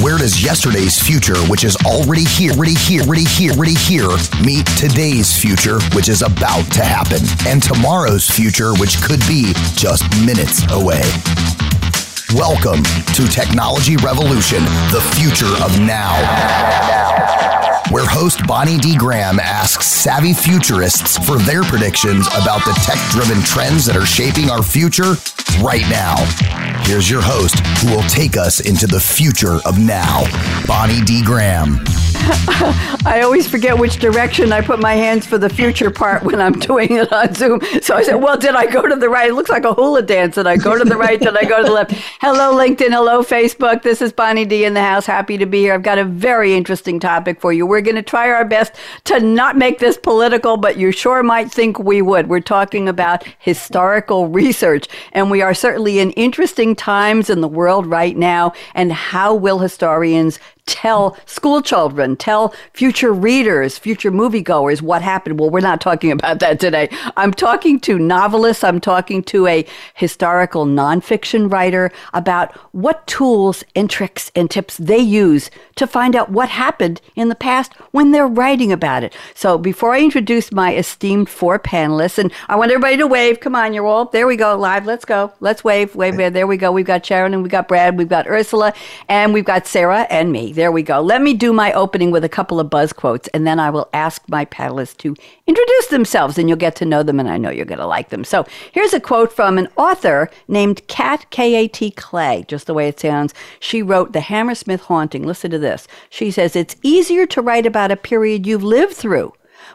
Where does yesterday's future, which is already here, meet today's future, which is about to happen, and tomorrow's future, which could be just minutes away? Welcome to Technology Revolution, the future of now, where host Bonnie D. Graham asks savvy futurists for their predictions about the tech-driven trends that are shaping our future right now. Here's your host, who will take us into the future of now, Bonnie D. Graham. I always forget which direction I put my hands for the future part when I'm doing it on Zoom. So I said, well, did I go to the right? It looks like a hula dance. Did I go to the right? Did I go to the left? Hello, LinkedIn. Hello, Facebook. This is Bonnie D in the house. Happy to be here. I've got a very interesting topic for you. We're going to try our best to not make this political, but you sure might think we would. We're talking about historical research, and we are certainly in interesting times in the world right now. And how will historians tell school children, tell future readers, future moviegoers what happened? Well, we're not talking about that today. I'm talking to novelists. I'm talking to a historical nonfiction writer about what tools and tricks and tips they use to find out what happened in the past when they're writing about it. So before I introduce my esteemed four panelists, and I want everybody to wave. Come on, you're all. There we go. Live. Let's go. Let's wave. Wave. There we go. We've got Sharon and we've got Brad. We've got Ursula and we've got Sarah and me. There we go. Let me do my opening with a couple of buzz quotes, and then I will ask my panelists to introduce themselves, and you'll get to know them, and I know you're going to like them. So here's a quote from an author named Kat, K-A-T, Clay, just the way it sounds. She wrote The Hammersmith Haunting. Listen to this. She says, it's easier to write about a period you've lived through,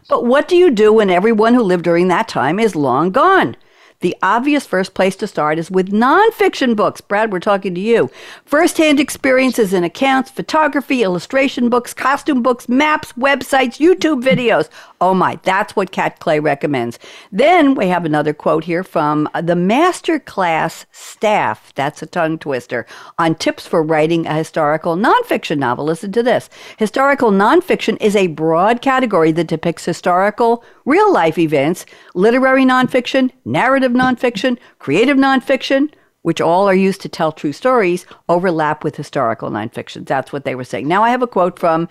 but what do you do when everyone who lived during that time is long gone? The obvious first place to start is with nonfiction books. Brad, we're talking to you. First-hand experiences and accounts, photography, illustration books, costume books, maps, websites, YouTube videos. Oh my, that's what Kat Clay recommends. Then we have another quote here from the Masterclass staff. That's a tongue twister. On tips for writing a historical nonfiction novel. Listen to this. Historical nonfiction is a broad category that depicts historical, real-life events, literary nonfiction, narrative nonfiction, creative nonfiction, which all are used to tell true stories, overlap with historical nonfiction. That's what they were saying. Now I have a quote from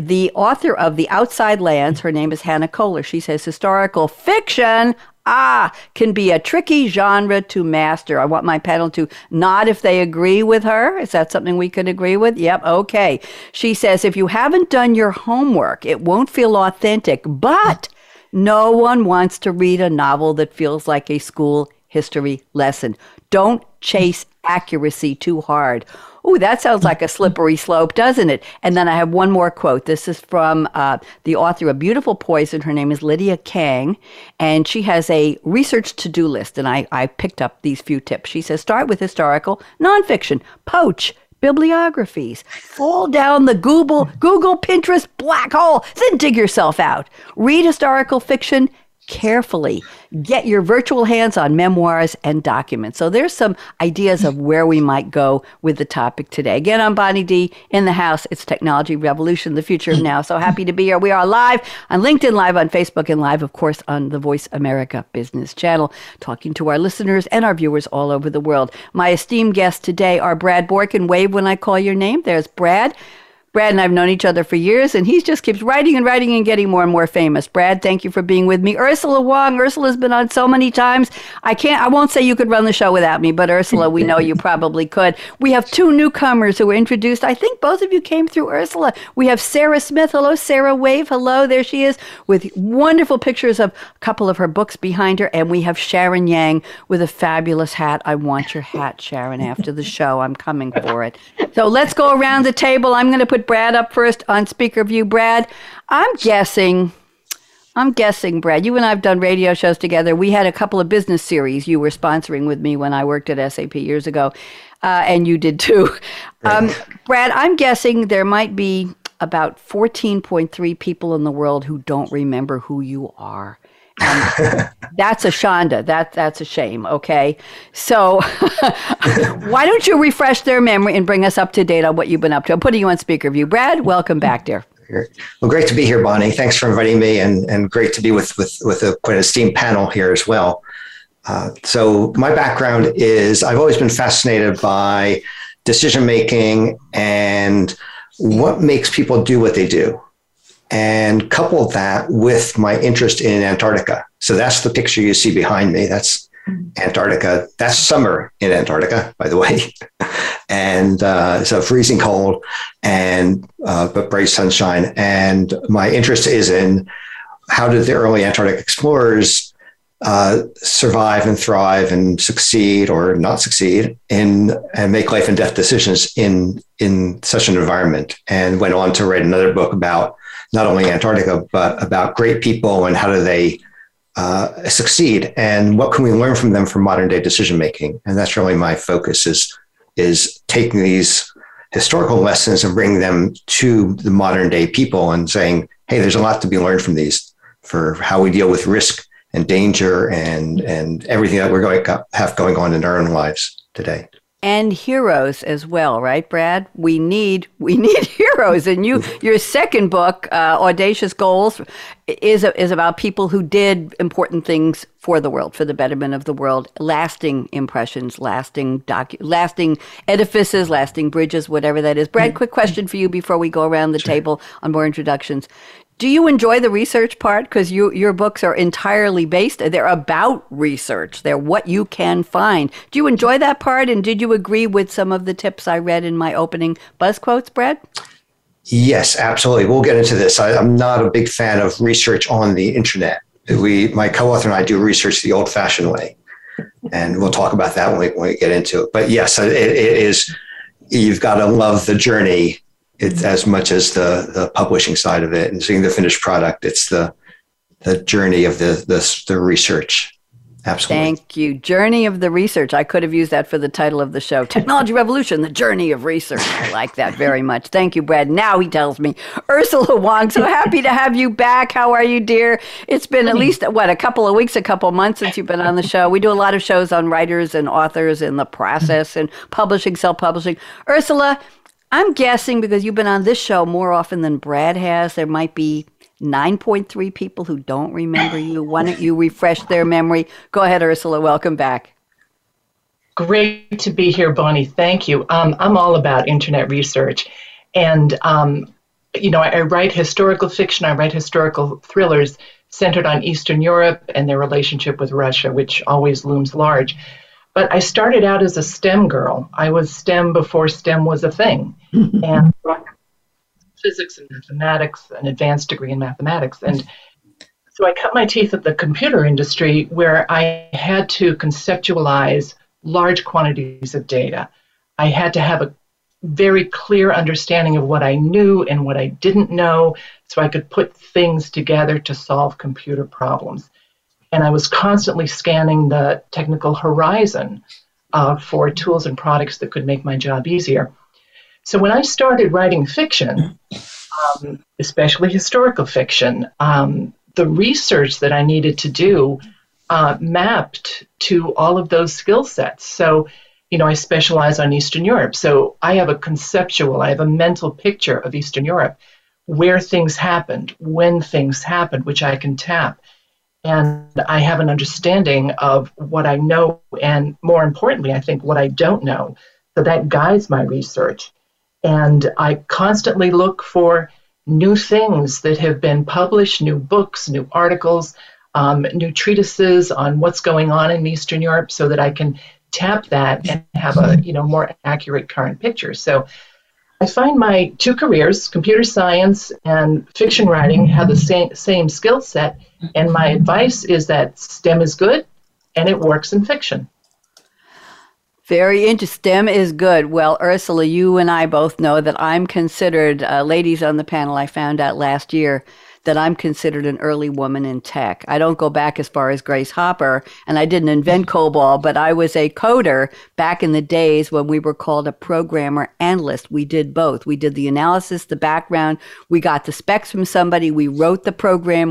the author of The Outside Lands. Her name is Hannah Kohler. She says, historical fiction can be a tricky genre to master. I want my panel to nod if they agree with her. Is that something we can agree with? Yep, okay. She says, if you haven't done your homework, it won't feel authentic, but no one wants to read a novel that feels like a school history lesson. Don't chase accuracy too hard. Oh, that sounds like a slippery slope, doesn't it? And then I have one more quote. This is from the author of Beautiful Poison. Her name is Lydia Kang, and she has a research to-do list, and I picked up these few tips. She says, start with historical nonfiction. Poach bibliographies. Fall down the Google, Pinterest black hole, then dig yourself out. Read historical fiction carefully. Get your virtual hands on memoirs and documents. So there's some ideas of where we might go with the topic today. Again, I'm Bonnie D. in the house. It's Technology Revolution, the future of now. So happy to be here. We are live on LinkedIn, live on Facebook, and live, of course, on the Voice America Business Channel, talking to our listeners and our viewers all over the world. My esteemed guests today are Brad Bork, and wave when I call your name. There's Brad. Brad and I have known each other for years, and he just keeps writing and getting more and more famous. Brad, thank you for being with me. Ursula Wong. Ursula's been on so many times. I won't say you could run the show without me, but Ursula, we know you probably could. We have two newcomers who were introduced. I think both of you came through Ursula. We have Sarah Smith. Hello, Sarah. Wave. Hello. There she is with wonderful pictures of a couple of her books behind her. And we have Sharon Yang with a fabulous hat. I want your hat, Sharon, after the show. I'm coming for it. So let's go around the table. I'm going to put Brad up first on speaker view. Brad, I'm guessing, Brad, you and I have done radio shows together. We had a couple of business series you were sponsoring with me when I worked at SAP years ago, and you did too. Brad, I'm guessing there might be about 14.3 people in the world who don't remember who you are. That's a shonda. That's a shame. Okay. So why don't you refresh their memory and bring us up to date on what you've been up to? I'm putting you on speaker view. Brad, welcome back, dear. Well, great to be here, Bonnie. Thanks for inviting me, and great to be with a quite esteemed panel here as well. So my background is I've always been fascinated by decision making and what makes people do what they do, and coupled that with my interest in Antarctica. So that's the picture you see behind me. That's Antarctica. That's summer in Antarctica, by the way. And so freezing cold and but bright sunshine. And my interest is in how did the early Antarctic explorers survive and thrive and succeed or not succeed in and make life and death decisions in such an environment. And went on to write another book about not only Antarctica, but about great people and how do they succeed and what can we learn from them for modern day decision making. And that's really my focus, is taking these historical lessons and bringing them to the modern day people and saying, hey, there's a lot to be learned from these for how we deal with risk and danger and everything that we're going to have going on in our own lives today. And heroes as well, right, Brad? We need heroes. And your second book, Audacious Goals, is about people who did important things for the world, for the betterment of the world, lasting impressions, lasting edifices, lasting bridges, whatever that is. Brad, quick question for you before we go around the table on more introductions. Do you enjoy the research part? Because your books are entirely based, they're about research. They're what you can find. Do you enjoy that part? And did you agree with some of the tips I read in my opening buzz quotes, Brad? Yes, absolutely. We'll get into this. I'm not a big fan of research on the internet. My co-author and I do research the old-fashioned way. And we'll talk about that when we get into it. But yes, it is, you've got to love the journey. It's as much as the publishing side of it and seeing the finished product. It's the journey of the research. Absolutely. Thank you. Journey of the research. I could have used that for the title of the show. Technology Revolution, the journey of research. I like that very much. Thank you, Brad. Now he tells me. Ursula Wong, so happy to have you back. How are you, dear? It's been at least, a couple of weeks, a couple of months since you've been on the show. We do a lot of shows on writers and authors and the process and publishing, self-publishing. Ursula, I'm guessing because you've been on this show more often than Brad has, there might be 9.3 people who don't remember you. Why don't you refresh their memory? Go ahead, Ursula. Welcome back. Great to be here, Bonnie. Thank you. I'm all about internet research. And, I write historical fiction. I write historical thrillers centered on Eastern Europe and their relationship with Russia, which always looms large. But I started out as a STEM girl. I was STEM before STEM was a thing. And physics and mathematics, an advanced degree in mathematics. And so I cut my teeth at the computer industry where I had to conceptualize large quantities of data. I had to have a very clear understanding of what I knew and what I didn't know so I could put things together to solve computer problems. And I was constantly scanning the technical horizon for tools and products that could make my job easier. So when I started writing fiction, especially historical fiction, the research that I needed to do mapped to all of those skill sets. So, I specialize on Eastern Europe. So I have a mental picture of Eastern Europe, where things happened, when things happened, which I can tap. And I have an understanding of what I know and, more importantly, I think what I don't know. So that guides my research. And I constantly look for new things that have been published, new books, new articles, new treatises on what's going on in Eastern Europe so that I can tap that and have a more accurate current picture. So I find my two careers, computer science and fiction writing, have the same skill set, and my advice is that STEM is good, and it works in fiction. Very interesting. STEM is good. Well, Ursula, you and I both know that I'm considered, ladies on the panel, I found out last year, that I'm considered an early woman in tech. I don't go back as far as Grace Hopper, and I didn't invent COBOL, but I was a coder back in the days when we were called a programmer analyst. We did both. We did the analysis, the background. We got the specs from somebody. We wrote the program.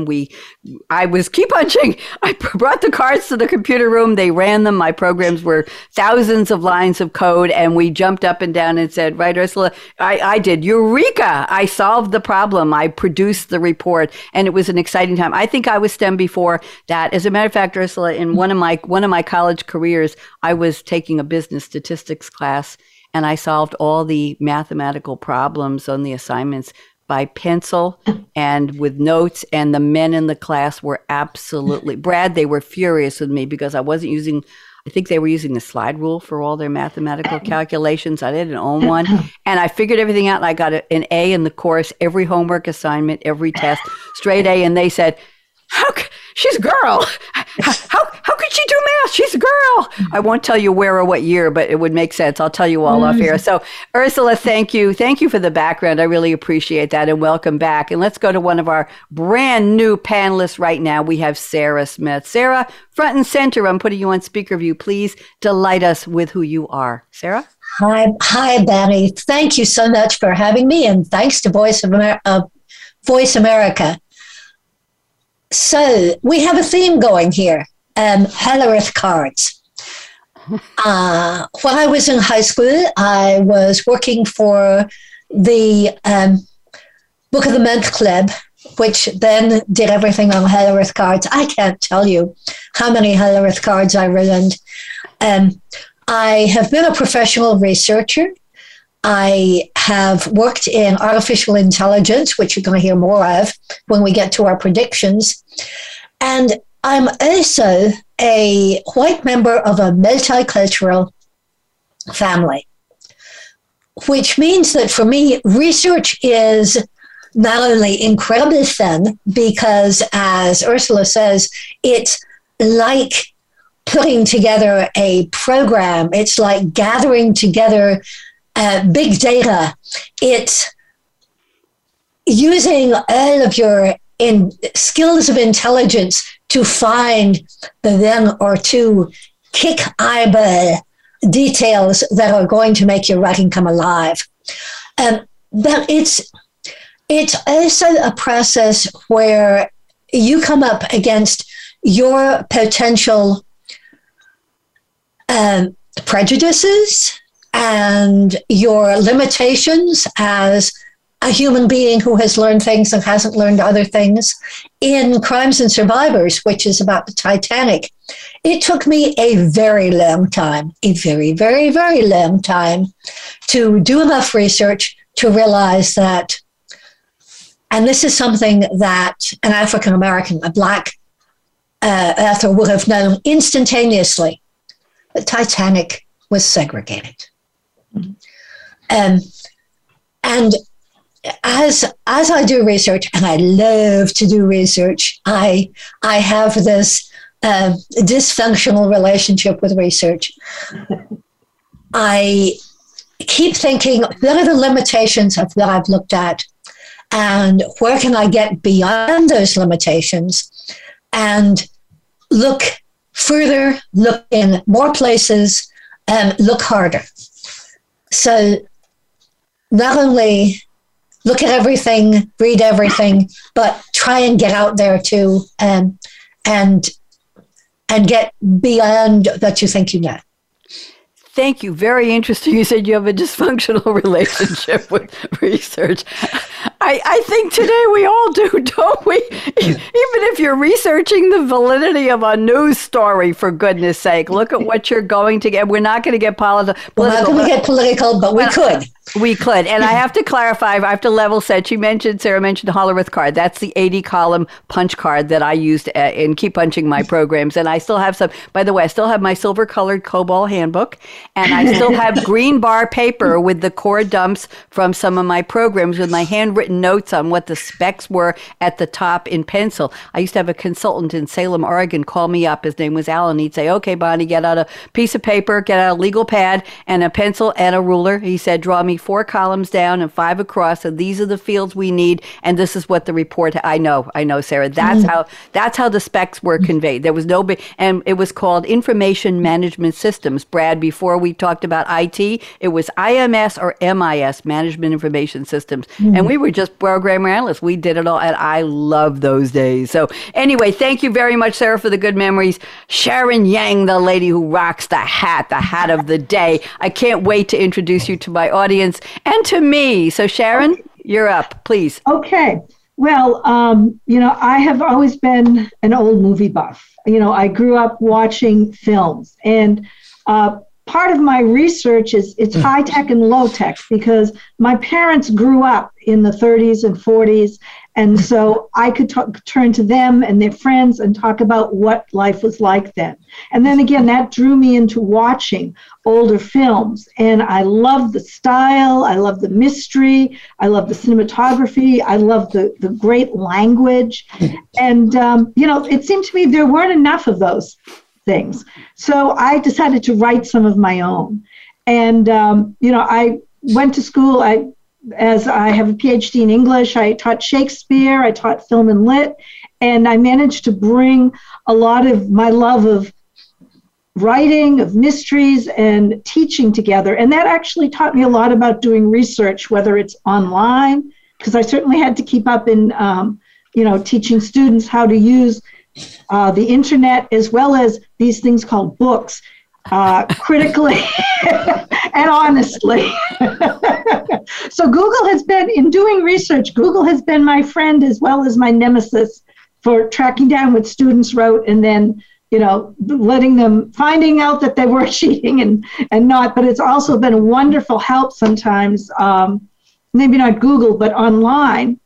I brought the cards to the computer room. They ran them. My programs were thousands of lines of code, and we jumped up and down and said, right, Ursula, I did. Eureka! I solved the problem. I produced the report. forward. And it was an exciting time. I think I was STEM before that. As a matter of fact, Ursula, in one of my college careers, I was taking a business statistics class, and I solved all the mathematical problems on the assignments by pencil and with notes, and the men in the class were absolutely, Brad, they were furious with me because I wasn't using, I think they were using the slide rule for all their mathematical calculations. I didn't own one. And I figured everything out, and I got an A in the course, every homework assignment, every test, straight A. And they said, she's a girl. How could she do math? She's a girl. I won't tell you where or what year, but it would make sense. I'll tell you all off air. So Ursula, thank you. Thank you for the background. I really appreciate that, and welcome back. And let's go to one of our brand new panelists right now. We have Sarah Smith. Sarah, front and center. I'm putting you on speaker view. Please delight us with who you are. Sarah? Hi, Betty. Thank you so much for having me, and thanks to Voice America. So we have a theme going here, Hollerith cards. When I was in high school, I was working for the Book of the Month Club, which then did everything on Hollerith cards. I can't tell you how many Hollerith cards I ruined. I have been a professional researcher. I have worked in artificial intelligence, which you're going to hear more of when we get to our predictions. And I'm also a white member of a multicultural family, which means that for me, research is not only incredibly fun, because as Ursula says, it's like putting together a program. It's like gathering together big data. It's using all of your skills of intelligence to find the one or two kick eyeball details that are going to make your writing come alive. But it's also a process where you come up against your potential prejudices and your limitations as a human being who has learned things and hasn't learned other things. In Crimes and Survivors, which is about the Titanic, it took me a very, very, very long time to do enough research to realize that, and this is something that an African-American, a black author would have known instantaneously, the Titanic was segregated. And as I do research, and I love to do research, I have this dysfunctional relationship with research. I keep thinking, what are the limitations of what I've looked at, and where can I get beyond those limitations and look further, look in more places, and look harder. So not only look at everything, read everything, but try and get out there too, and get beyond what you think you know. Thank you. Very interesting. You said you have a dysfunctional relationship with research. I think today we all do, don't we? Even if you're researching the validity of a news story, for goodness sake, look at what you're going to get. We're not going to get political. We're not going to get political, but we could. We could. And I have to clarify, I have to level set. Sarah mentioned the Hollerith card. That's the 80-column punch card that I used in Keep Punching my programs. And I still have some. By the way, I still have my silver-colored COBOL handbook. And I still have green bar paper with the core dumps from some of my programs with my handwritten notes on what the specs were at the top in pencil. I used to have a consultant in Salem, Oregon, call me up. His name was Alan. He'd say, okay, Bonnie, get out a piece of paper, get out a legal pad and a pencil and a ruler. He said, draw me 4 columns down and 5 across, and these are the fields we need, and this is what the report. I know, Sarah. That's how the specs were conveyed. There was no big, and it was called information management systems. Brad, before we talked about IT, it was IMS or MIS, management information systems, and we were just programmer analysts. We did it all, and I love those days. So anyway, thank you very much, Sarah, for the good memories. Sharon Yang, the lady who rocks the hat of the day. I can't wait to introduce you to my audience and to me. So Sharon, you're up, please. Okay. Well, I have always been an old movie buff. I grew up watching films, and part of my research is it's high tech and low tech, because my parents grew up in the 30s and 40s. And so I could turn to them and their friends and talk about what life was like then. And then again, that drew me into watching older films. And I love the style. I love the mystery. I love the cinematography. I love the great language. And, it seemed to me there weren't enough of those things. So I decided to write some of my own. And, I went to school. As I have a PhD in English, I taught Shakespeare, I taught film and lit, and I managed to bring a lot of my love of writing, of mysteries, and teaching together. And that actually taught me a lot about doing research, whether it's online, because I certainly had to keep up in, teaching students how to use the internet, as well as these things called books, critically and honestly. So Google has been, in doing research, Google has been my friend as well as my nemesis for tracking down what students wrote, and then, letting them, finding out that they were cheating and not. But it's also been a wonderful help sometimes, maybe not Google, but online.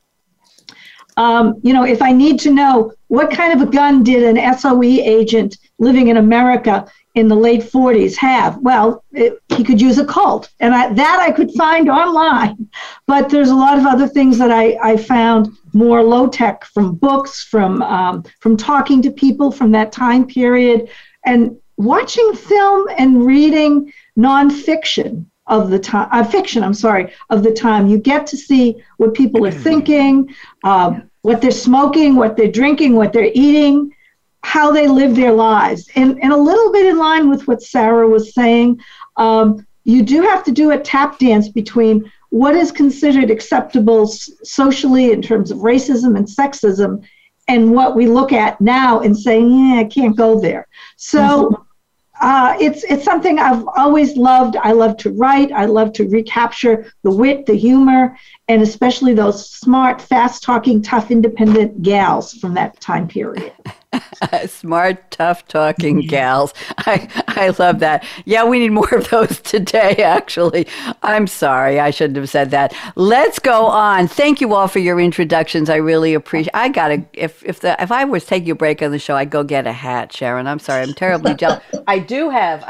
If I need to know what kind of a gun did an SOE agent living in America in the late 40s have, well, he could use a Colt, and I could find online. But there's a lot of other things that I found more low tech, from books, from talking to people from that time period, and watching film and reading nonfiction of the time, of the time. You get to see what people are thinking, what they're smoking, what they're drinking, what they're eating, how they live their lives. And a little bit in line with what Sarah was saying, you do have to do a tap dance between what is considered acceptable socially in terms of racism and sexism, and what we look at now and say, yeah, I can't go there. So it's something I've always loved. I love to write. I love to recapture the wit, the humor, and especially those smart, fast-talking, tough, independent gals from that time period. Smart, tough-talking gals. I love that. Yeah, we need more of those today, actually. I'm sorry. I shouldn't have said that. Let's go on. Thank you all for your introductions. I really appreciate it. I got to, if I was taking a break on the show, I'd go get a hat, Sharon. I'm sorry. I'm terribly jealous. I do have,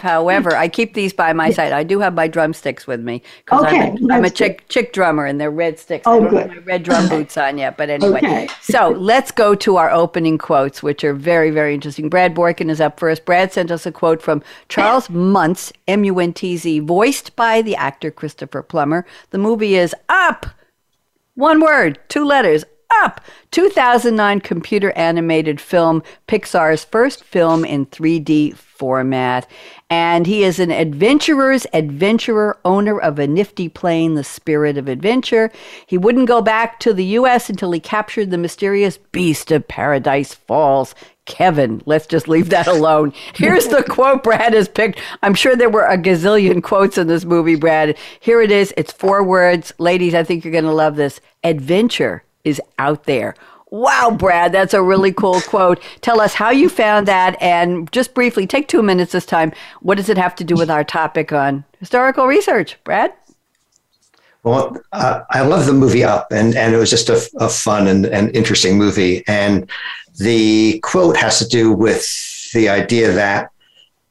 however, I keep these by my side. I do have my drumsticks with me, because I'm a chick drummer, and they're red sticks. I don't have my red drum boots on yet, but anyway. Okay. So let's go to our opening quotes, which are very, very interesting. Brad Borkin is up first. Brad sent us a quote from Charles Muntz, M-U-N-T-Z, voiced by the actor Christopher Plummer. The movie is Up! One word, two letters, Up! 2009 computer animated film, Pixar's first film in 3D format. And he is an adventurer's adventurer, owner of a nifty plane, the Spirit of Adventure. He wouldn't go back to the U.S. until he captured the mysterious beast of Paradise Falls, Kevin. Let's just leave that alone. Here's the quote Brad has picked. I'm sure there were a gazillion quotes in this movie, Brad. Here it is. It's four words. Ladies, I think you're going to love this. Adventure is out there. Wow, Brad, that's a really cool quote. Tell us how you found that, and just briefly, take 2 minutes this time. What does it have to do with our topic on historical research, Brad? Well, I love the movie Up, and it was just a fun and interesting movie. And the quote has to do with the idea that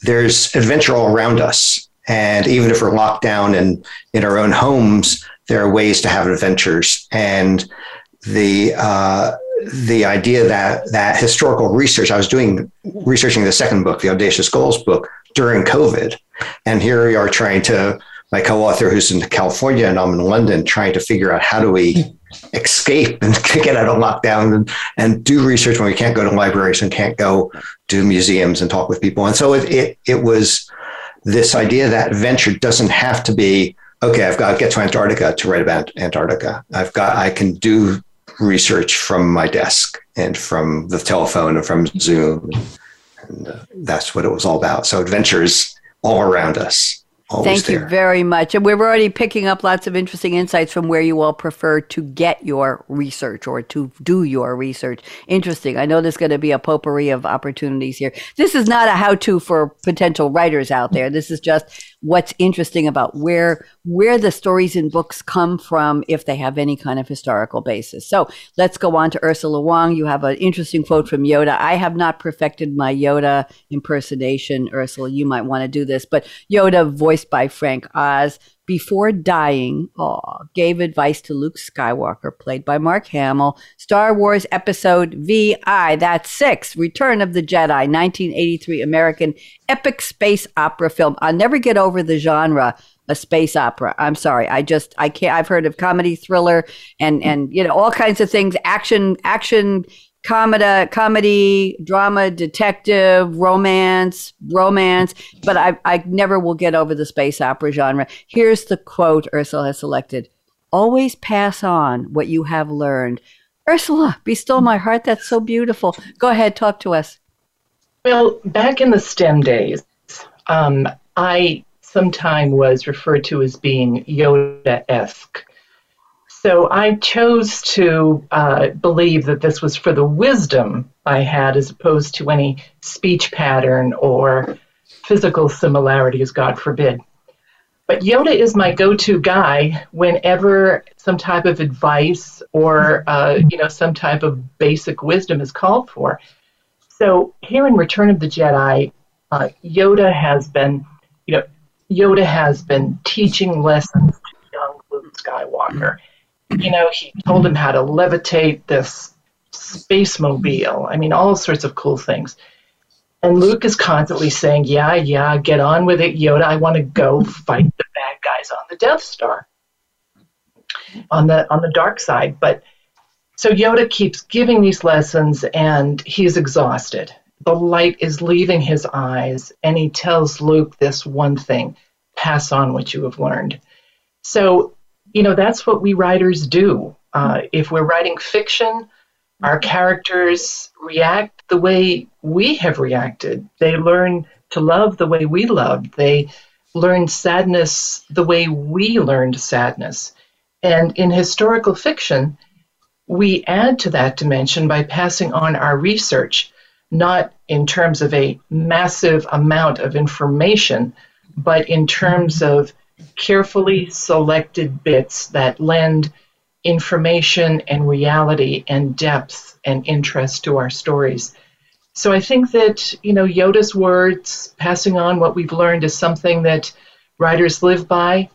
there's adventure all around us. And even if we're locked down and in our own homes, there are ways to have adventures. And the idea that historical research, I was researching the second book, the Audacious Goals book, during COVID. And here we are trying to, my co-author who's in California and I'm in London, trying to figure out how do we escape and get out of lockdown and do research when we can't go to libraries and can't go to museums and talk with people. And so it was this idea that adventure doesn't have to be, okay, I've got to get to Antarctica to write about Antarctica. I can do research from my desk and from the telephone and from Zoom. And that's what it was all about. So adventures all around us, Always Thank you very much. And we're already picking up lots of interesting insights from where you all prefer to get your research or to do your research. Interesting. I know there's going to be a potpourri of opportunities here. This is not a how-to for potential writers out there. This is just what's interesting about where the stories in books come from if they have any kind of historical basis. So let's go on to Ursula Wong. You have an interesting quote from Yoda. I have not perfected my Yoda impersonation. Ursula, you might want to do this. But Yoda, voiced by Frank Oz, before dying, gave advice to Luke Skywalker, played by Mark Hamill, Star Wars Episode VI, that's 6, Return of the Jedi, 1983 American epic space opera film. I'll never get over the genre, a space opera. I'm sorry. I can't. I've heard of comedy, thriller, and you know, all kinds of things, action, comedy, drama, detective, romance, but I never will get over the space opera genre. Here's the quote Ursula has selected. Always pass on what you have learned. Ursula, be still my heart. That's so beautiful. Go ahead, talk to us. Well, back in the STEM days, I sometime was referred to as being Yoda-esque. So I chose to believe that this was for the wisdom I had as opposed to any speech pattern or physical similarities, God forbid. But Yoda is my go-to guy whenever some type of advice or some type of basic wisdom is called for. So here in Return of the Jedi, Yoda has been teaching lessons to young Luke Skywalker. You know, he told him how to levitate this space mobile. I mean, all sorts of cool things. And Luke is constantly saying, yeah, get on with it, Yoda. I want to go fight the bad guys on the Death Star, on the dark side. But so Yoda keeps giving these lessons, and he's exhausted. The light is leaving his eyes, and he tells Luke this one thing, pass on what you have learned. So, you know, that's what we writers do. If we're writing fiction, our characters react the way we have reacted. They learn to love the way we loved. They learn sadness the way we learned sadness. And in historical fiction, we add to that dimension by passing on our research, not in terms of a massive amount of information, but in terms of carefully selected bits that lend information and reality and depth and interest to our stories. So I think that, you know, Yoda's words, passing on what we've learned, is something that writers live by,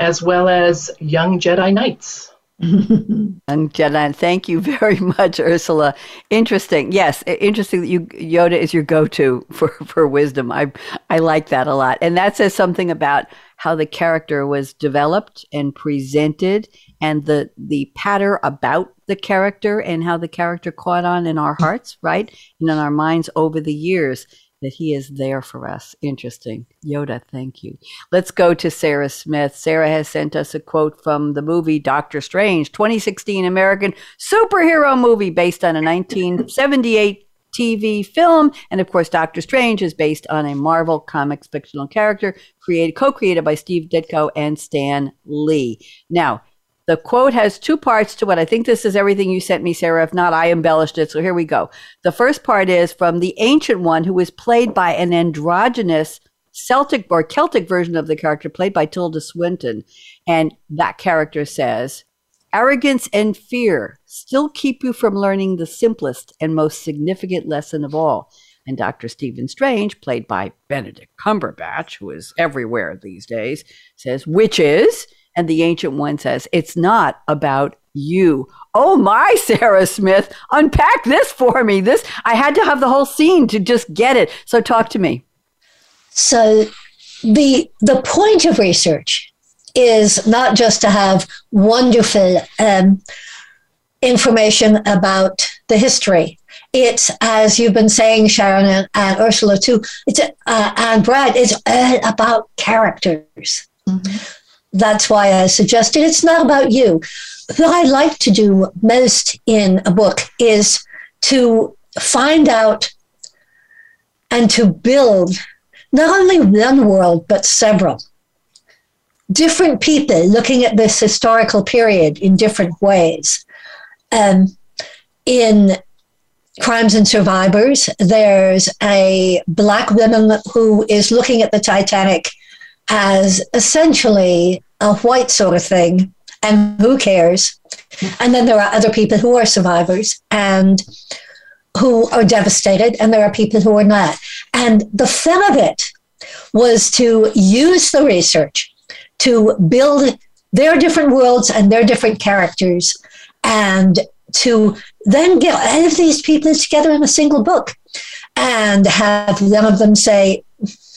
as well as young Jedi Knights. And Jedi, thank you very much, Ursula. Interesting. Yes, interesting that Yoda is your go-to for wisdom. I like that a lot. And that says something about how the character was developed and presented and the patter about the character and how the character caught on in our hearts, right? And in our minds over the years, that he is there for us. Interesting. Yoda, thank you. Let's go to Sarah Smith. Sarah has sent us a quote from the movie Doctor Strange, 2016 American superhero movie based on a 1978 TV film. And of course, Doctor Strange is based on a Marvel Comics fictional character co-created by Steve Ditko and Stan Lee. Now, the quote has two parts to it. I think this is everything you sent me, Sarah. If not, I embellished it. So here we go. The first part is from the Ancient One, who was played by an androgynous Celtic or Celtic version of the character played by Tilda Swinton. And that character says, arrogance and fear still keep you from learning the simplest and most significant lesson of all. And Dr. Stephen Strange, played by Benedict Cumberbatch, who is everywhere these days, says, which is... And the Ancient One says, it's not about you. Oh my, Sarah Smith, unpack this for me. I had to have the whole scene to just get it. So talk to me. So the point of research is not just to have wonderful information about the history. It's, as you've been saying, Sharon and Ursula too, and Brad, it's about characters. Mm-hmm. That's why I suggested it's not about you. What I like to do most in a book is to find out and to build not only one world, but several. different people looking at this historical period in different ways. In Crimes and Survivors, there's a Black woman who is looking at the Titanic as essentially a white sort of thing, and who cares? And then there are other people who are survivors and who are devastated, and there are people who are not. And the fun of it was to use the research to build their different worlds and their different characters, and to then get all of these people together in a single book and have one of them say,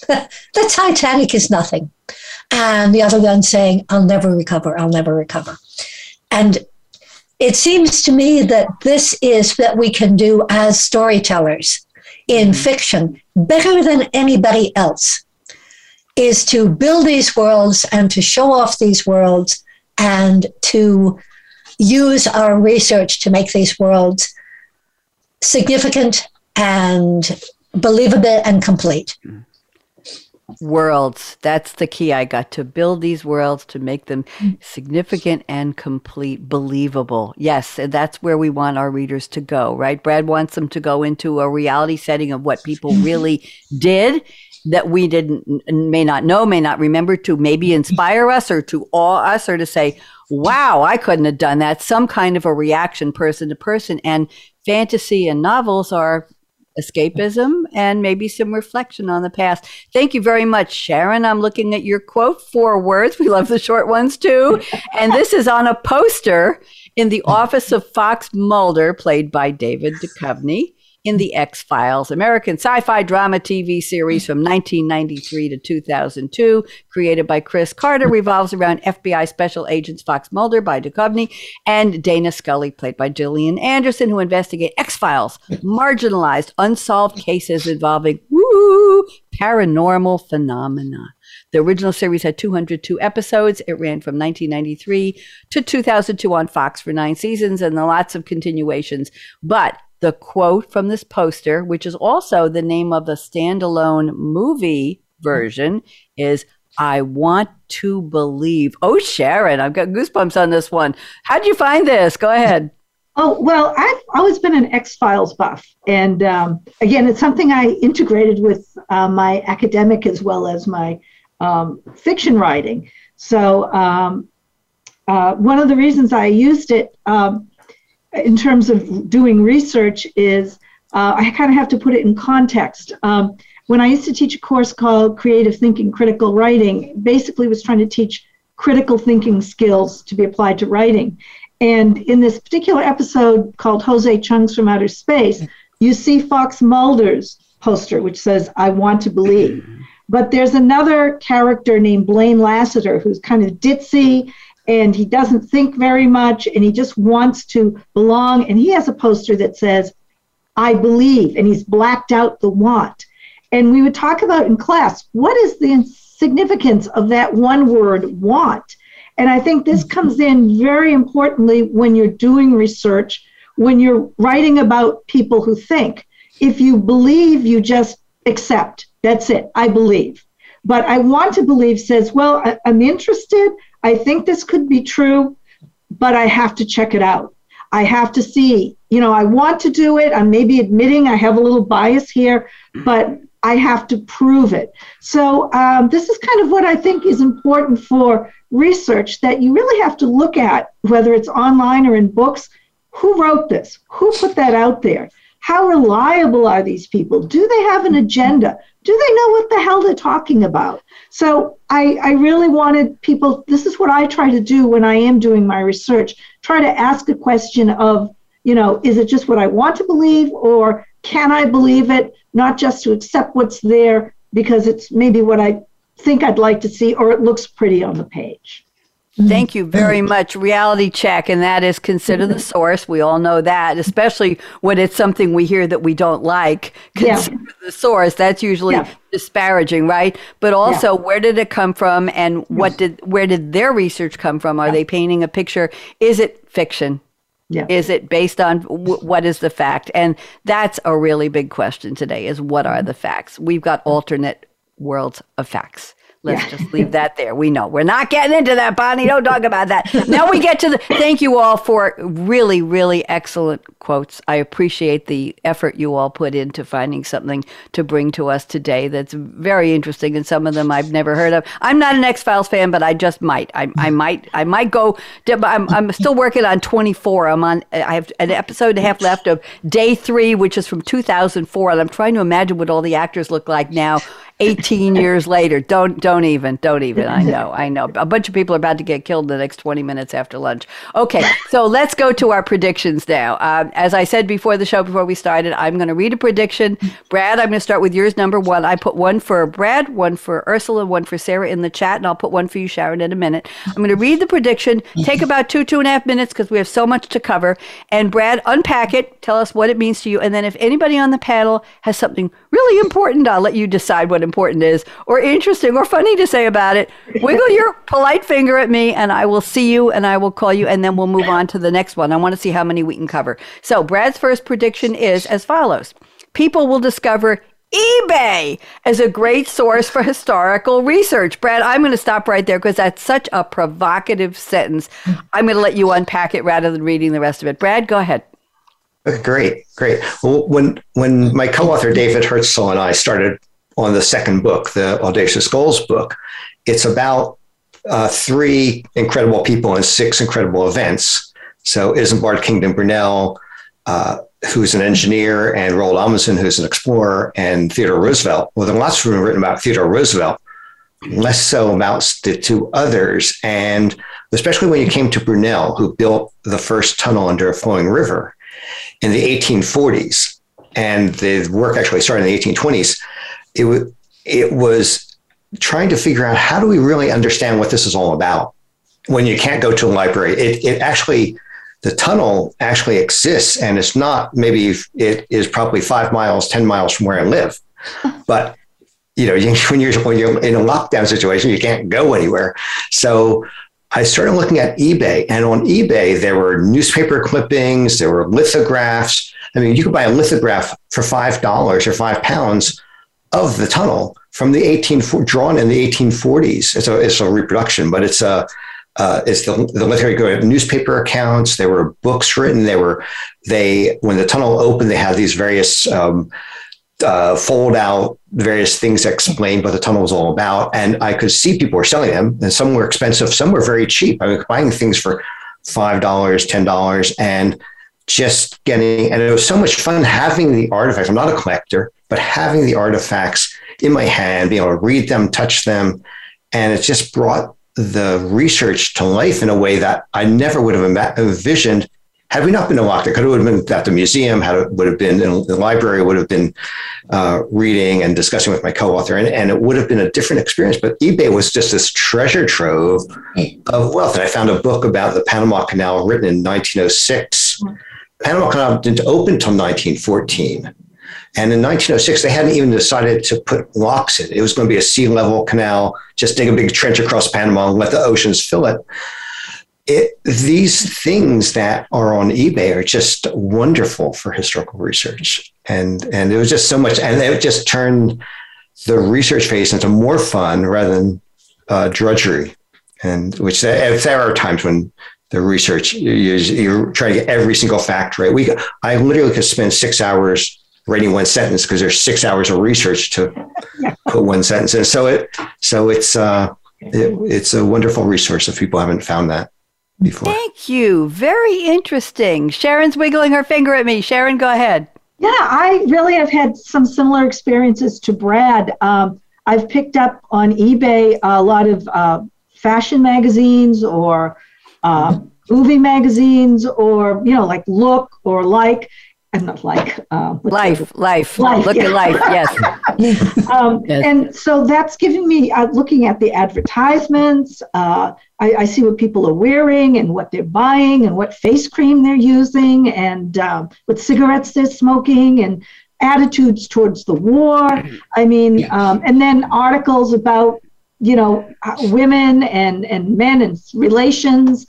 the Titanic is nothing. And the other one saying, I'll never recover, I'll never recover. And it seems to me that this is what we can do as storytellers in fiction better than anybody else, is to build these worlds and to show off these worlds and to use our research to make these worlds significant and believable and complete. Worlds, that's the key. I got to build these worlds to make them significant and complete, believable. Yes, and that's where we want our readers to go, right? Brad wants them to go into a reality setting of what people really did that we didn't, may not know, may not remember, to maybe inspire us or to awe us or to say, wow, I couldn't have done that. Some kind of a reaction person to person. And fantasy and novels are escapism and maybe some reflection on the past. Thank you very much, Sharon. I'm looking at your quote, 4 words. We love the short ones too. And this is on a poster in the office of Fox Mulder, played by David Duchovny, in the X-Files, American sci-fi drama TV series from 1993 to 2002, created by Chris Carter, revolves around FBI special agents Fox Mulder, by Duchovny, and Dana Scully, played by Gillian Anderson, who investigate X-Files, marginalized, unsolved cases involving paranormal phenomena. The original series had 202 episodes. It ran from 1993 to 2002 on Fox for 9 seasons and lots of continuations. But the quote from this poster, which is also the name of the standalone movie version, is, I want to believe. Oh, Sharon, I've got goosebumps on this one. How'd you find this? Go ahead. Oh, well, I've always been an X-Files buff. And again, it's something I integrated with my academic as well as my fiction writing. So one of the reasons I used it in terms of doing research is I kind of have to put it in context. When I used to teach a course called Creative Thinking, Critical Writing, basically was trying to teach critical thinking skills to be applied to writing. And in this particular episode called Jose Chung's From Outer Space, you see Fox Mulder's poster, which says, I want to believe. But there's another character named Blaine Lassiter, who's kind of ditzy, and he doesn't think very much, and he just wants to belong. And he has a poster that says, I believe, and he's blacked out the want. And we would talk about in class, what is the significance of that one word, want? And I think this comes in very importantly when you're doing research, when you're writing about people who think. If you believe, you just accept. That's it. I believe. But I want to believe says, well, I'm interested. I think this could be true, but I have to check it out. I have to see, you know, I want to do it. I'm maybe admitting I have a little bias here, but I have to prove it. So this is kind of what I think is important for research, that you really have to look at, whether it's online or in books, who wrote this? Who put that out there? How reliable are these people? Do they have an agenda? Do they know what the hell they're talking about? So I really wanted people, this is what I try to do when I am doing my research, try to ask a question of, you know, is it just what I want to believe, or can I believe it? Not just to accept what's there because it's maybe what I think I'd like to see, or it looks pretty on the page. Thank you very much. Reality check. And that is consider the source. We all know that, especially when it's something we hear that we don't like. Consider the source. That's usually disparaging, right? But also, where did it come from? And what where did their research come from? Are they painting a picture? Is it fiction? Yeah. Is it based on what is the fact? And that's a really big question today, is what are the facts? We've got alternate worlds of facts. Let's just leave that there. We know. We're not getting into that, Bonnie. Don't talk about that. Now we get to the... Thank you all for really, really excellent quotes. I appreciate the effort you all put into finding something to bring to us today that's very interesting, and some of them I've never heard of. I'm not an X-Files fan, but I just might. I might go... I'm still working on 24. I have an episode and a half left of Day 3, which is from 2004, and I'm trying to imagine what all the actors look like now, 18 years later. Don't even. I know. A bunch of people are about to get killed in the next 20 minutes after lunch. Okay, so let's go to our predictions now. As I said before the show, before we started, I'm going to read a prediction. Brad, I'm going to start with yours, number one. I put one for Brad, one for Ursula, one for Sarah in the chat, and I'll put one for you, Sharon, in a minute. I'm going to read the prediction, take about 2.5 minutes because we have so much to cover, and Brad, unpack it, tell us what it means to you, and then if anybody on the panel has something really important, I'll let you decide what important is, or interesting, or funny to say about it. Wiggle your polite finger at me, and I will see you, and I will call you, and then we'll move on to the next one. I want to see how many we can cover. So Brad's first prediction is as follows. People will discover eBay as a great source for historical research. Brad, I'm going to stop right there because that's such a provocative sentence. I'm going to let you unpack it rather than reading the rest of it. Brad, go ahead. Great. Well, when my co-author David Herzl and I started on the second book, the Audacious Goals book, it's about 3 incredible people and 6 incredible events. So Isambard Kingdom Brunel, who's an engineer, and Roald Amundsen, who's an explorer, and Theodore Roosevelt. Well, there are lots of room written about Theodore Roosevelt, less so about the 2 others. And especially when you came to Brunel, who built the first tunnel under a flowing river in the 1840s, and the work actually started in the 1820s, it was trying to figure out, how do we really understand what this is all about when you can't go to a library? The tunnel actually exists, and it's not, maybe it is probably 5 miles, 10 miles from where I live. But, when you're in a lockdown situation, you can't go anywhere. So I started looking at eBay, and on eBay, there were newspaper clippings, there were lithographs. I mean, you could buy a lithograph for $5 or £5 of the tunnel from the drawn in the 1840s. It's a reproduction, but it's the literary newspaper accounts. There were books written. When the tunnel opened, they had these various fold out, various things that explained what the tunnel was all about. And I could see people were selling them, and some were expensive, some were very cheap. I was buying things for $5, $10, and just getting, and it was so much fun having the artifacts. I'm not a collector, but having the artifacts in my hand, being able to read them, touch them. And it just brought the research to life in a way that I never would have envisioned had we not been locked. It could have been at the museum, would have been in the library, would have been reading and discussing with my co-author. And it would have been a different experience. But eBay was just this treasure trove of wealth. And I found a book about the Panama Canal written in 1906. The Panama Canal didn't open until 1914. And in 1906, they hadn't even decided to put locks in. It was going to be a sea level canal, just dig a big trench across Panama and let the oceans fill it. These things that are on eBay are just wonderful for historical research. And it was just so much. And it just turned the research phase into more fun rather than drudgery. And which there are times when the research, you're trying to get every single fact right. I literally could spend 6 hours writing one sentence because there's 6 hours of research to put one sentence in. So it's a wonderful resource if people haven't found that before. Thank you. Very interesting. Sharon's wiggling her finger at me. Sharon, go ahead. Yeah, I really have had some similar experiences to Brad. I've picked up on eBay a lot of fashion magazines or movie magazines or, like Look or Like. I'm not like life. Look at life. Yes. Yes. And so that's given me looking at the advertisements. I see what people are wearing and what they're buying and what face cream they're using and what cigarettes they're smoking and attitudes towards the war. I mean, yes. And then articles about, women and men and relations.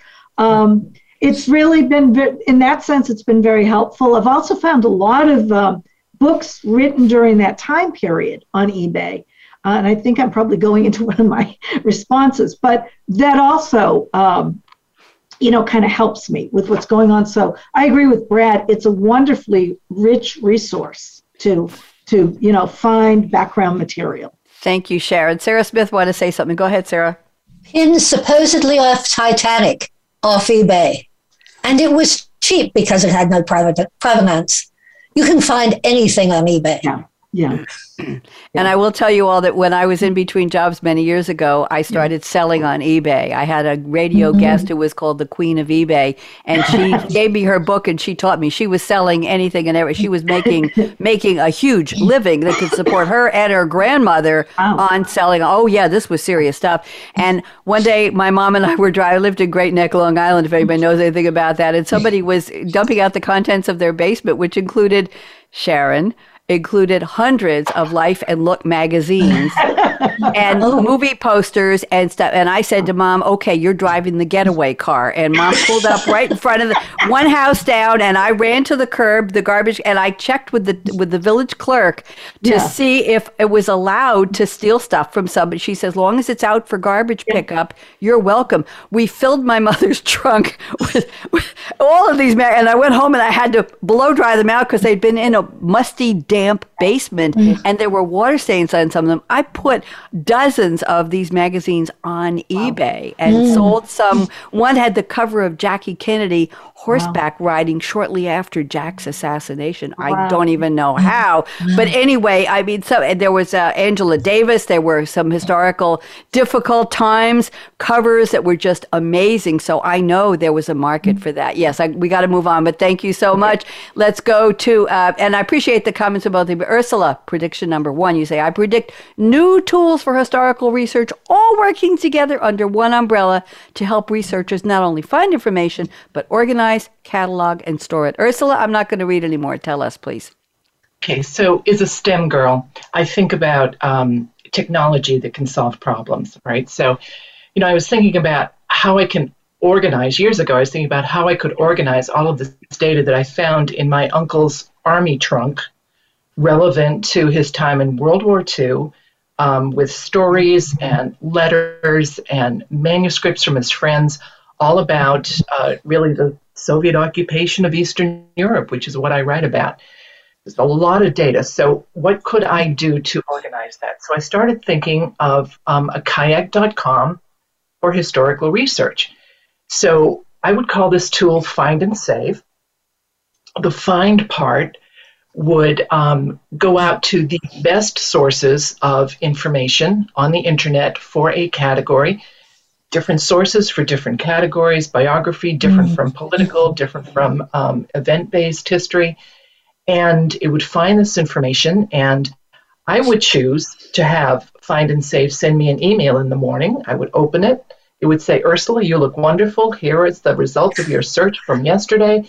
It's really been, in that sense, it's been very helpful. I've also found a lot of books written during that time period on eBay. And I think I'm probably going into one of my responses, but that also, kind of helps me with what's going on. So I agree with Brad. It's a wonderfully rich resource to find background material. Thank you, Sharon. Sarah Smith wanted to say something. Go ahead, Sarah. Pins supposedly off Titanic, off eBay. And it was cheap because it had no provenance. You can find anything on eBay. Yeah. And I will tell you all that when I was in between jobs many years ago, I started selling on eBay. I had a radio guest who was called the Queen of eBay, and she gave me her book and she taught me. She was selling anything and everything. She was making a huge living that could support her and her grandmother on selling. Oh yeah, this was serious stuff. And one day my mom and I were driving. I lived in Great Neck, Long Island, if anybody knows anything about that. And somebody was dumping out the contents of their basement, which included hundreds of Life and Look magazines and movie posters and stuff. And I said to Mom, okay, you're driving the getaway car. And Mom pulled up right in front of one house down, and I ran to the curb, the garbage, and I checked with the village clerk to see if it was allowed to steal stuff from somebody. She says, as long as it's out for garbage pickup, you're welcome. We filled my mother's trunk with all of these, and I went home and I had to blow dry them out because they'd been in a musty, damp basement, and there were water stains on some of them. I put dozens of these magazines on eBay and sold some. One had the cover of Jackie Kennedy horseback riding shortly after Jack's assassination. I don't even know how, but anyway, I mean, so there was Angela Davis. There were some historical difficult times covers that were just amazing. So I know there was a market for that. Yes, we got to move on, but thank you so much. Let's go to and I appreciate the comments about the Ursula prediction number one. You say, I predict new tools for historical research, all working together under one umbrella to help researchers not only find information, but organize, catalog, and store it. Ursula, I'm not going to read anymore. Tell us, please. Okay, so as a STEM girl, I think about technology that can solve problems, right? So, I was thinking about how I can organize. Years ago, I was thinking about how I could organize all of this data that I found in my uncle's army trunk, relevant to his time in World War II, with stories and letters and manuscripts from his friends, all about really the Soviet occupation of Eastern Europe, which is what I write about. There's a lot of data. So what could I do to organize that? So I started thinking of a kayak.com for historical research. So I would call this tool Find and Save. The find part would go out to the best sources of information on the internet for a category, different sources for different categories, biography, different from political, different from event-based history, and it would find this information, and I would choose to have Find and Save send me an email in the morning. I would open it. It would say, Ursula, you look wonderful. Here is the results of your search from yesterday.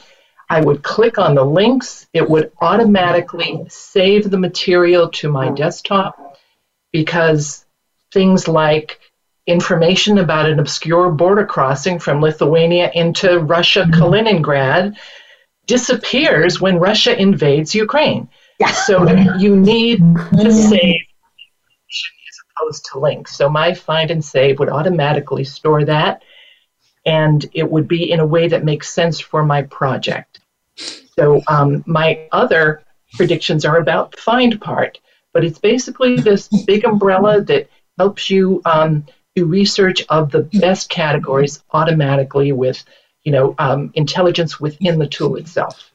I would click on the links. It would automatically save the material to my desktop, because things like information about an obscure border crossing from Lithuania into Russia, Kaliningrad, disappears when Russia invades Ukraine. Yeah. So you need to save as opposed to links. So my Find and Save would automatically store that, and it would be in a way that makes sense for my project. So my other predictions are about find part, but it's basically this big umbrella that helps you do research of the best categories automatically with, intelligence within the tool itself.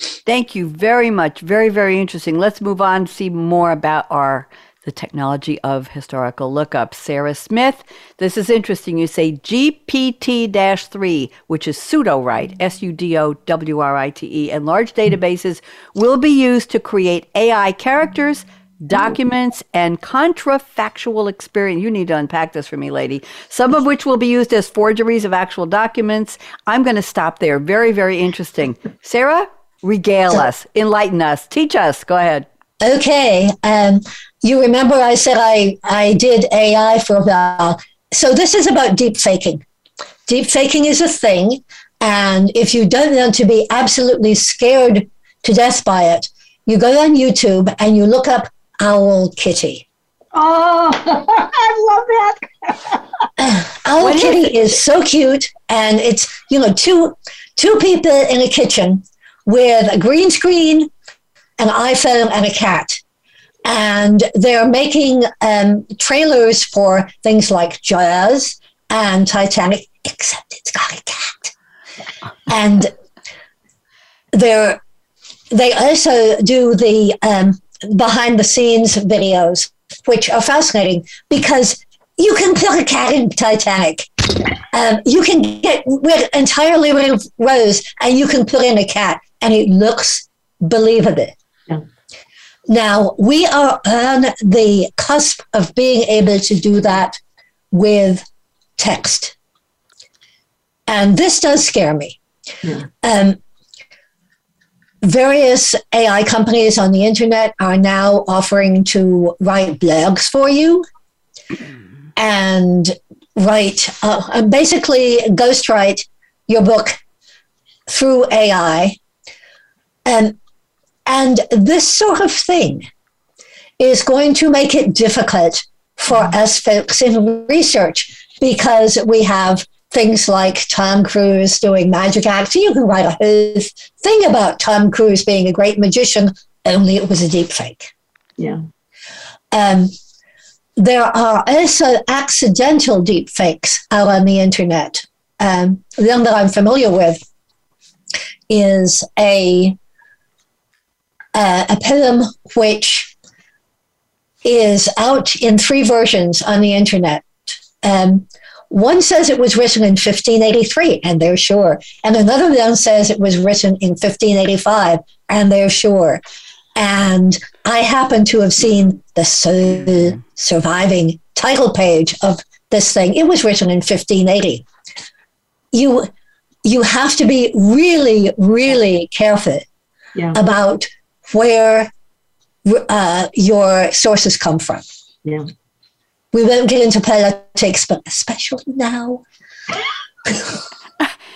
Thank you very much. Very, very interesting. Let's move on to see more about the technology of historical lookup. Sarah Smith, this is interesting. You say GPT-3, which is SUDOWRITE, SUDOWRITE, and large databases will be used to create AI characters, documents, and contrafactual experience. You need to unpack this for me, lady. Some of which will be used as forgeries of actual documents. I'm going to stop there. Very, very interesting. Sarah, regale us, enlighten us, teach us. Go ahead. Okay. You remember I said I did AI for a while. So this is about deep faking. Deep faking is a thing. And if you don't want to be absolutely scared to death by it, you go on YouTube and you look up Owl Kitty. Oh, I love that. Owl Kitty is so cute, and it's, you know, two people in a kitchen with a green screen, an iPhone, and a cat. And they're making trailers for things like Jaws and Titanic, except it's got a cat. And they also do the behind-the-scenes videos, which are fascinating because you can put a cat in Titanic. You can get rid entirely of Rose, and you can put in a cat, and it looks believable. Yeah. Now, we are on the cusp of being able to do that with text. And this does scare me. Yeah. Various AI companies on the internet are now offering to write blogs for you and write, basically ghostwrite your book through AI. And this sort of thing is going to make it difficult for us folks in research because we have things like Tom Cruise doing magic acts. You can write a whole thing about Tom Cruise being a great magician, only it was a deep fake. Yeah. There are also accidental deep fakes out on the internet. The one that I'm familiar with is a poem which is out in 3 versions on the internet. One says it was written in 1583, and they're sure. And another one says it was written in 1585, and they're sure. And I happen to have seen the sole surviving title page of this thing. It was written in 1580. You have to be really, really careful about where your sources come from. Yeah. We won't get into politics, but especially now.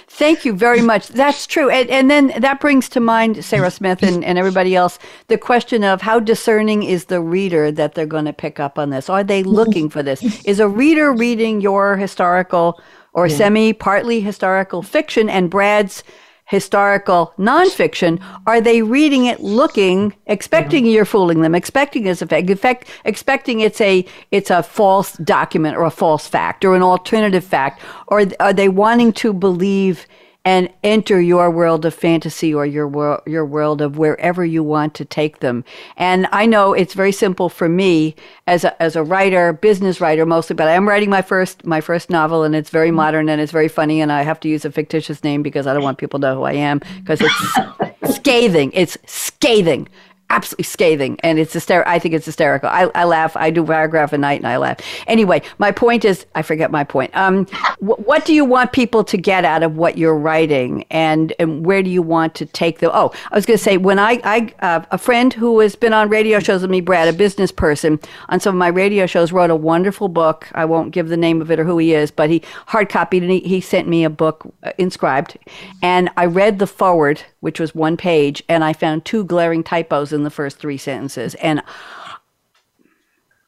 Thank you very much. That's true. And then that brings to mind, Sarah Smith and everybody else, the question of how discerning is the reader that they're going to pick up on this? Are they looking for this? Is a reader reading your historical or semi-partly historical fiction and Brad's historical nonfiction, are they reading it looking, expecting you're fooling them, expecting it's a fake, expecting it's a false document or a false fact or an alternative fact, or are they wanting to believe and enter your world of fantasy or your world of wherever you want to take them? And I know it's very simple for me as a writer, business writer mostly, but I am writing my first novel, and it's very modern and it's very funny, and I have to use a fictitious name because I don't want people to know who I am because it's scathing. It's scathing. Absolutely scathing, and it's hysterical. I think it's hysterical. I laugh. I do paragraph a night, and I laugh. Anyway, my point is, I forget my point. What do you want people to get out of what you're writing, and where do you want to take them? Oh, I was going to say, when I a friend who has been on radio shows with me, Brad, a business person on some of my radio shows, wrote a wonderful book. I won't give the name of it or who he is, but he hard copied, and he sent me a book, inscribed, and I read the foreword, which was 1 page, and I found 2 glaring typos in the first 3 sentences. And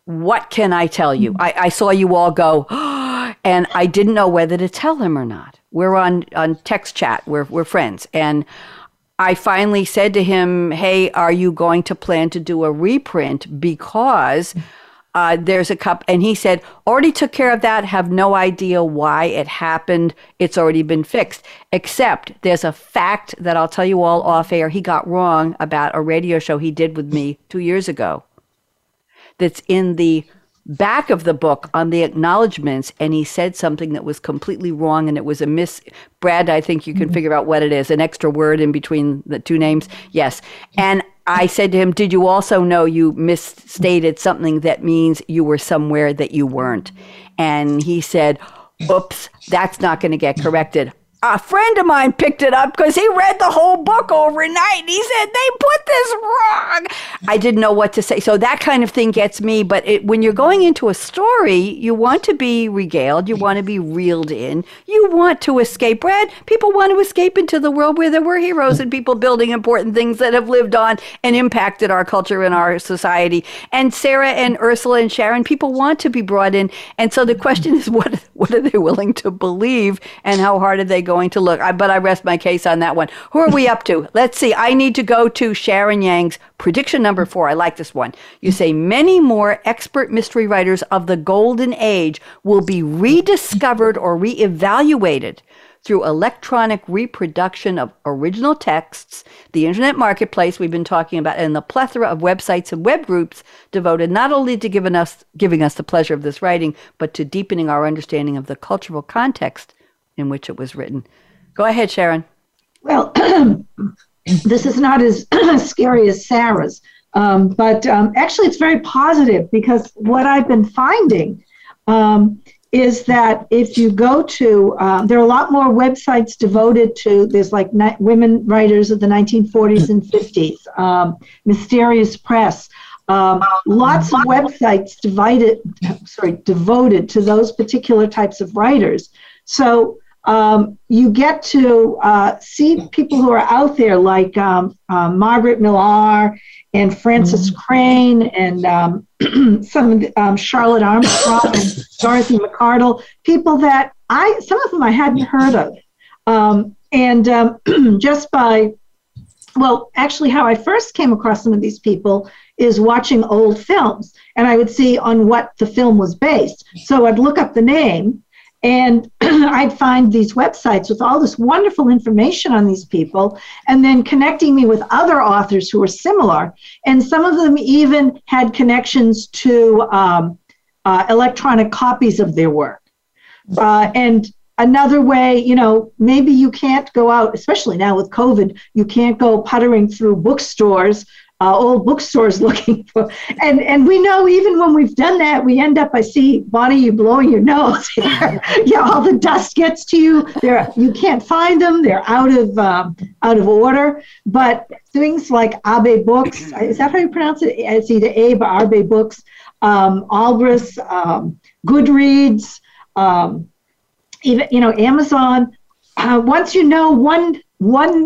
what can I tell you? I saw you all go, oh, and I didn't know whether to tell him or not. We're on text chat. We're friends. And I finally said to him, hey, are you going to plan to do a reprint? Because there's a couple. And he said, already took care of that. Have no idea why it happened. It's already been fixed. Except there's a fact that I'll tell you all off air. He got wrong about a radio show he did with me 2 years ago. That's in the back of the book on the acknowledgments. And he said something that was completely wrong. And it was a miss. Brad, I think you can figure out what it is. An extra word in between the 2 names. Yes. And I said to him, did you also know you misstated something that means you were somewhere that you weren't? And he said, oops, that's not going to get corrected. A friend of mine picked it up because he read the whole book overnight. And he said, they put this wrong. I didn't know what to say. So that kind of thing gets me. But when you're going into a story, you want to be regaled. You want to be reeled in. You want to escape. Brad, people want to escape into the world where there were heroes and people building important things that have lived on and impacted our culture and our society. And Sarah and Ursula and Sharon, people want to be brought in. And so the question is, what are they willing to believe and how hard are they going to look? But I rest my case on that one. Who are we up to? Let's see. I need to go to Sharon Yang's prediction number 4. I like this one. You say many more expert mystery writers of the golden age will be rediscovered or reevaluated through electronic reproduction of original texts, the internet marketplace we've been talking about, and the plethora of websites and web groups devoted not only to giving us the pleasure of this writing, but to deepening our understanding of the cultural context in which it was written. Go ahead, Sharon. Well, this is not as scary as Sarah's, but actually it's very positive, because what I've been finding is that if you go to, there are a lot more websites devoted to, there's like women writers of the 1940s and 50s, Mysterious Press, lots of websites devoted to those particular types of writers. So you get to see people who are out there, like Margaret Millar and Frances Crane and some of the, Charlotte Armstrong and Dorothy McArdle, people that some of them I hadn't heard of. Just by, well, actually how I first came across some of these people is watching old films, and I would see on what the film was based. So I'd look up the name, and I'd find these websites with all this wonderful information on these people, and then connecting me with other authors who were similar. And some of them even had connections to electronic copies of their work. And another way, you know, maybe you can't go out, especially now with COVID, you can't go puttering through bookstores, old bookstores looking for, and we know even when we've done that, we end up, I see, Bonnie, you blowing your nose here. Yeah, all the dust gets to you. You can't find them. They're out of order. But things like AbeBooks, is that how you pronounce it? It's either Abe or AbeBooks, Albris, Goodreads, even, you know, Amazon. Once you know one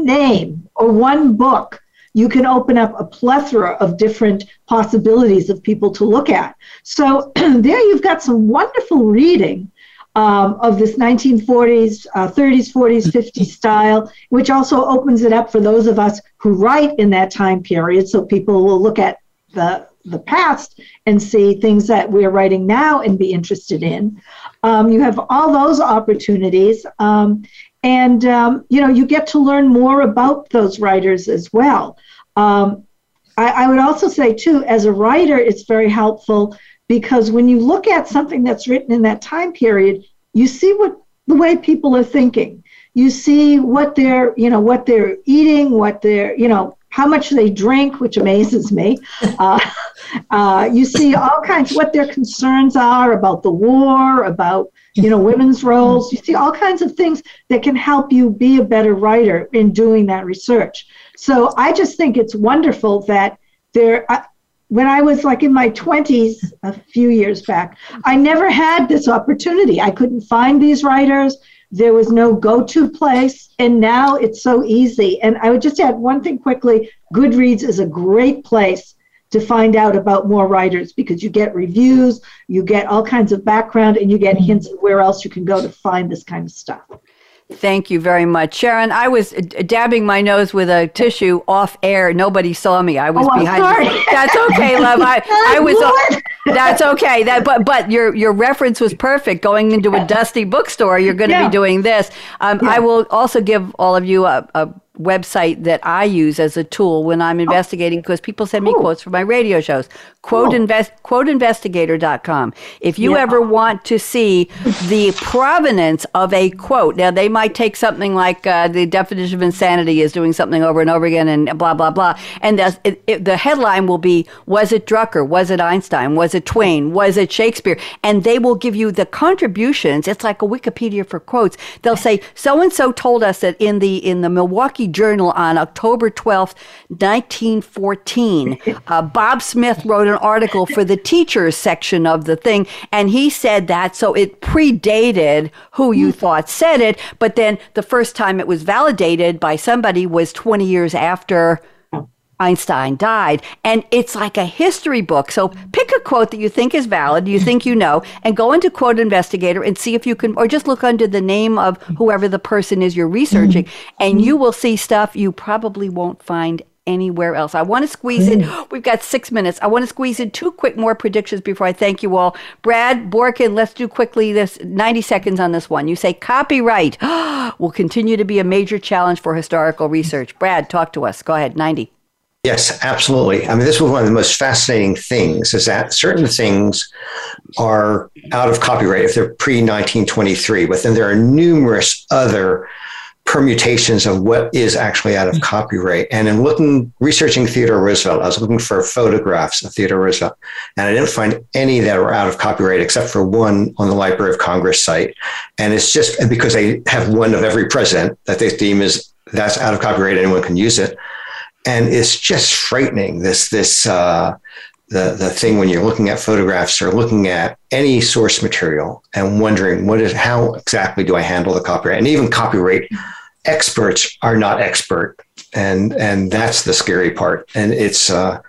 name or one book, you can open up a plethora of different possibilities of people to look at. So there you've got some wonderful reading of this 1940s, 30s, 40s, 50s style, which also opens it up for those of us who write in that time period. So people will look at the past and see things that we're writing now and be interested in. You have all those opportunities. You know, you get to learn more about those writers as well. I would also say, too, as a writer, it's very helpful, because when you look at something that's written in that time period, you see the way people are thinking. You see what they're eating, how much they drink, which amazes me. You see all kinds, what their concerns are about the war, about, you know, women's roles. You see all kinds of things that can help you be a better writer in doing that research. So I just think it's wonderful that when I was like in my 20s a few years back, I never had this opportunity. I couldn't find these writers. There was no go-to place, and now it's so easy. And I would just add one thing quickly. Goodreads is a great place to find out about more writers, because you get reviews, you get all kinds of background, and you get hints of where else you can go to find this kind of stuff. Thank you very much, Sharon. I was dabbing my nose with a tissue off air. Nobody saw me. I was behind. Sorry. That's okay, love. I was. That's okay. But your reference was perfect. Going into a dusty bookstore, you're going to be doing this. I will also give all of you a website that I use as a tool when I'm investigating, because people send me quotes for my radio shows. QuoteInvestigator.com. If you ever want to see the provenance of a quote, now they might take something like the definition of insanity is doing something over and over again and blah, blah, blah. And the headline will be, was it Drucker? Was it Einstein? Was it Twain? Was it Shakespeare? And they will give you the contributions. It's like a Wikipedia for quotes. They'll say, so-and-so told us that in the Milwaukee Journal on October 12th, 1914, Bob Smith wrote an article for the teachers section of the thing, and he said that, so it predated who you thought said it, but then the first time it was validated by somebody was 20 years after Einstein died. And it's like a history book. So pick a quote that you think is valid, you think you know, and go into Quote Investigator and see if you can, or just look under the name of whoever the person is you're researching, and you will see stuff you probably won't find anywhere else. I want to squeeze in, we've got 6 minutes. I want to squeeze in two quick more predictions before I thank you all. Brad Borkin, let's do quickly this 90 seconds on this one. You say copyright will continue to be a major challenge for historical research. Brad, talk to us. Go ahead, 90. Yes, absolutely. I mean, this was one of the most fascinating things, is that certain things are out of copyright if they're pre-1923, but then there are numerous other permutations of what is actually out of copyright. And in researching Theodore Roosevelt, I was looking for photographs of Theodore Roosevelt, and I didn't find any that were out of copyright except for one on the Library of Congress site. And it's just because they have one of every president that they deem is that's out of copyright, anyone can use it. And it's just frightening, the thing when you're looking at photographs or looking at any source material and wondering how exactly do I handle the copyright? And even copyright experts are not expert. And that's the scary part. And it's a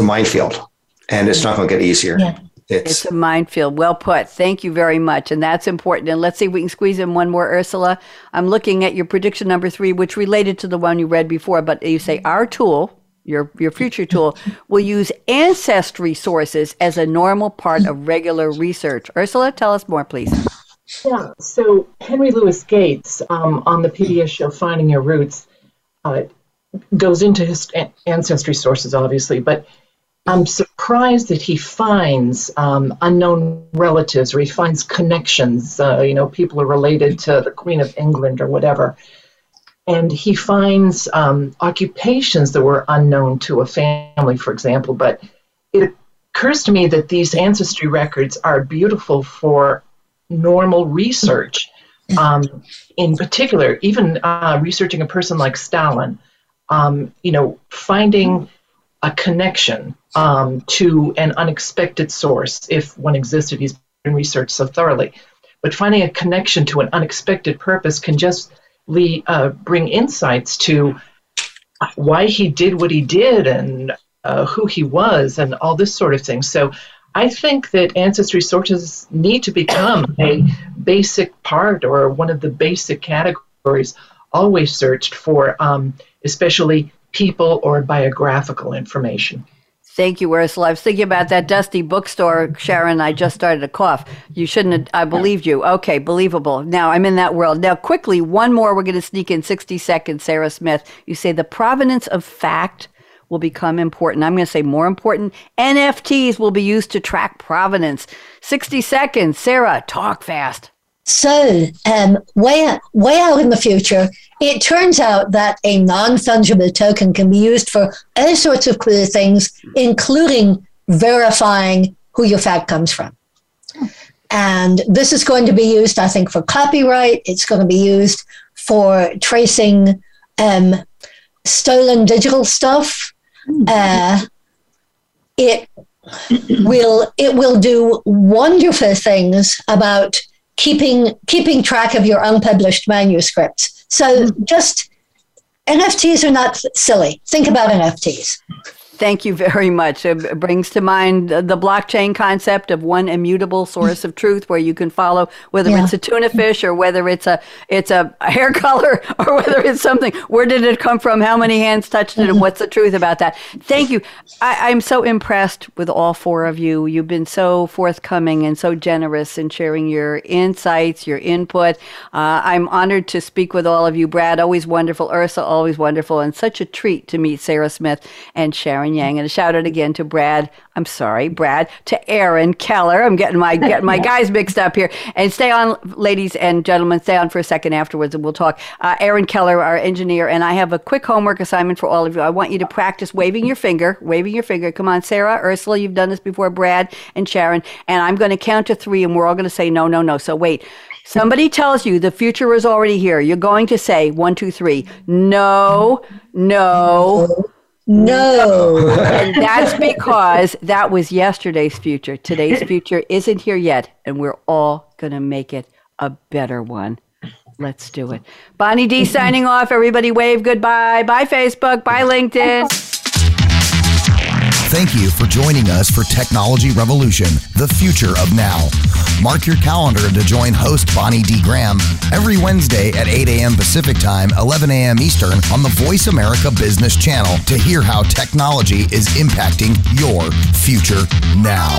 minefield, and it's not going to get easier. Yeah. It's a minefield. Well put. Thank you very much. And that's important. And let's see if we can squeeze in one more, Ursula. I'm looking at your prediction number 3, which related to the one you read before, but you say our tool, your future tool, will use ancestry sources as a normal part of regular research. Ursula, tell us more, please. Yeah. So Henry Louis Gates, on the PBS show Finding Your Roots, goes into his ancestry sources, obviously, but I'm surprised that he finds unknown relatives, or he finds connections, people are related to the Queen of England or whatever. And he finds occupations that were unknown to a family, for example. But it occurs to me that these ancestry records are beautiful for normal research. In particular, even researching a person like Stalin, finding a connection to an unexpected source, if one existed. He's been researched so thoroughly. But finding a connection to an unexpected purpose can just bring insights to why he did what he did and who he was and all this sort of thing. So I think that ancestry sources need to become a basic part, or one of the basic categories always searched for, especially people or biographical information. Thank you, Ursula. I was thinking about that dusty bookstore, Sharon. I just started to cough. You shouldn't have, I believed you. Okay, believable. Now I'm in that world. Now quickly, one more. We're going to sneak in 60 seconds, Sarah Smith. You say the provenance of fact will become important. I'm going to say more important. NFTs will be used to track provenance. 60 seconds. Sarah, talk fast. So, way out in the future, it turns out that a non-fungible token can be used for all sorts of cool things, including verifying who your fact comes from. And this is going to be used, I think, for copyright. It's going to be used for tracing stolen digital stuff. It will do wonderful things about keeping track of your unpublished manuscripts. So just NFTs are not silly. Think about NFTs. Thank you very much. It brings to mind the blockchain concept of one immutable source of truth where you can follow whether it's a tuna fish or whether it's a hair color or whether it's something. Where did it come from? How many hands touched it? And what's the truth about that? Thank you. I'm so impressed with all four of you. You've been so forthcoming and so generous in sharing your insights, your input. I'm honored to speak with all of you. Brad, always wonderful. Ursula, always wonderful. And such a treat to meet Sarah Smith and Sharon Yang. And a shout out again to Brad, to Aaron Keller. I'm getting my guys mixed up here. And stay on, ladies and gentlemen, stay on for a second afterwards and we'll talk. Aaron Keller, our engineer, and I have a quick homework assignment for all of you. I want you to practice waving your finger. Come on, Sarah, Ursula, you've done this before, Brad and Sharon. And I'm going to count to three and we're all going to say no, no, no. So wait. Somebody tells you the future is already here. You're going to say 1, 2, 3. No, no. No. And that's because that was yesterday's future. Today's future isn't here yet, and we're all going to make it a better one. Let's do it. Bonnie D. signing off. Everybody wave goodbye. Bye, Facebook. Bye, LinkedIn. Thank you for joining us for Technology Revolution, the future of now. Mark your calendar to join host Bonnie D. Graham every Wednesday at 8 a.m. Pacific Time, 11 a.m. Eastern on the Voice America Business Channel to hear how technology is impacting your future now.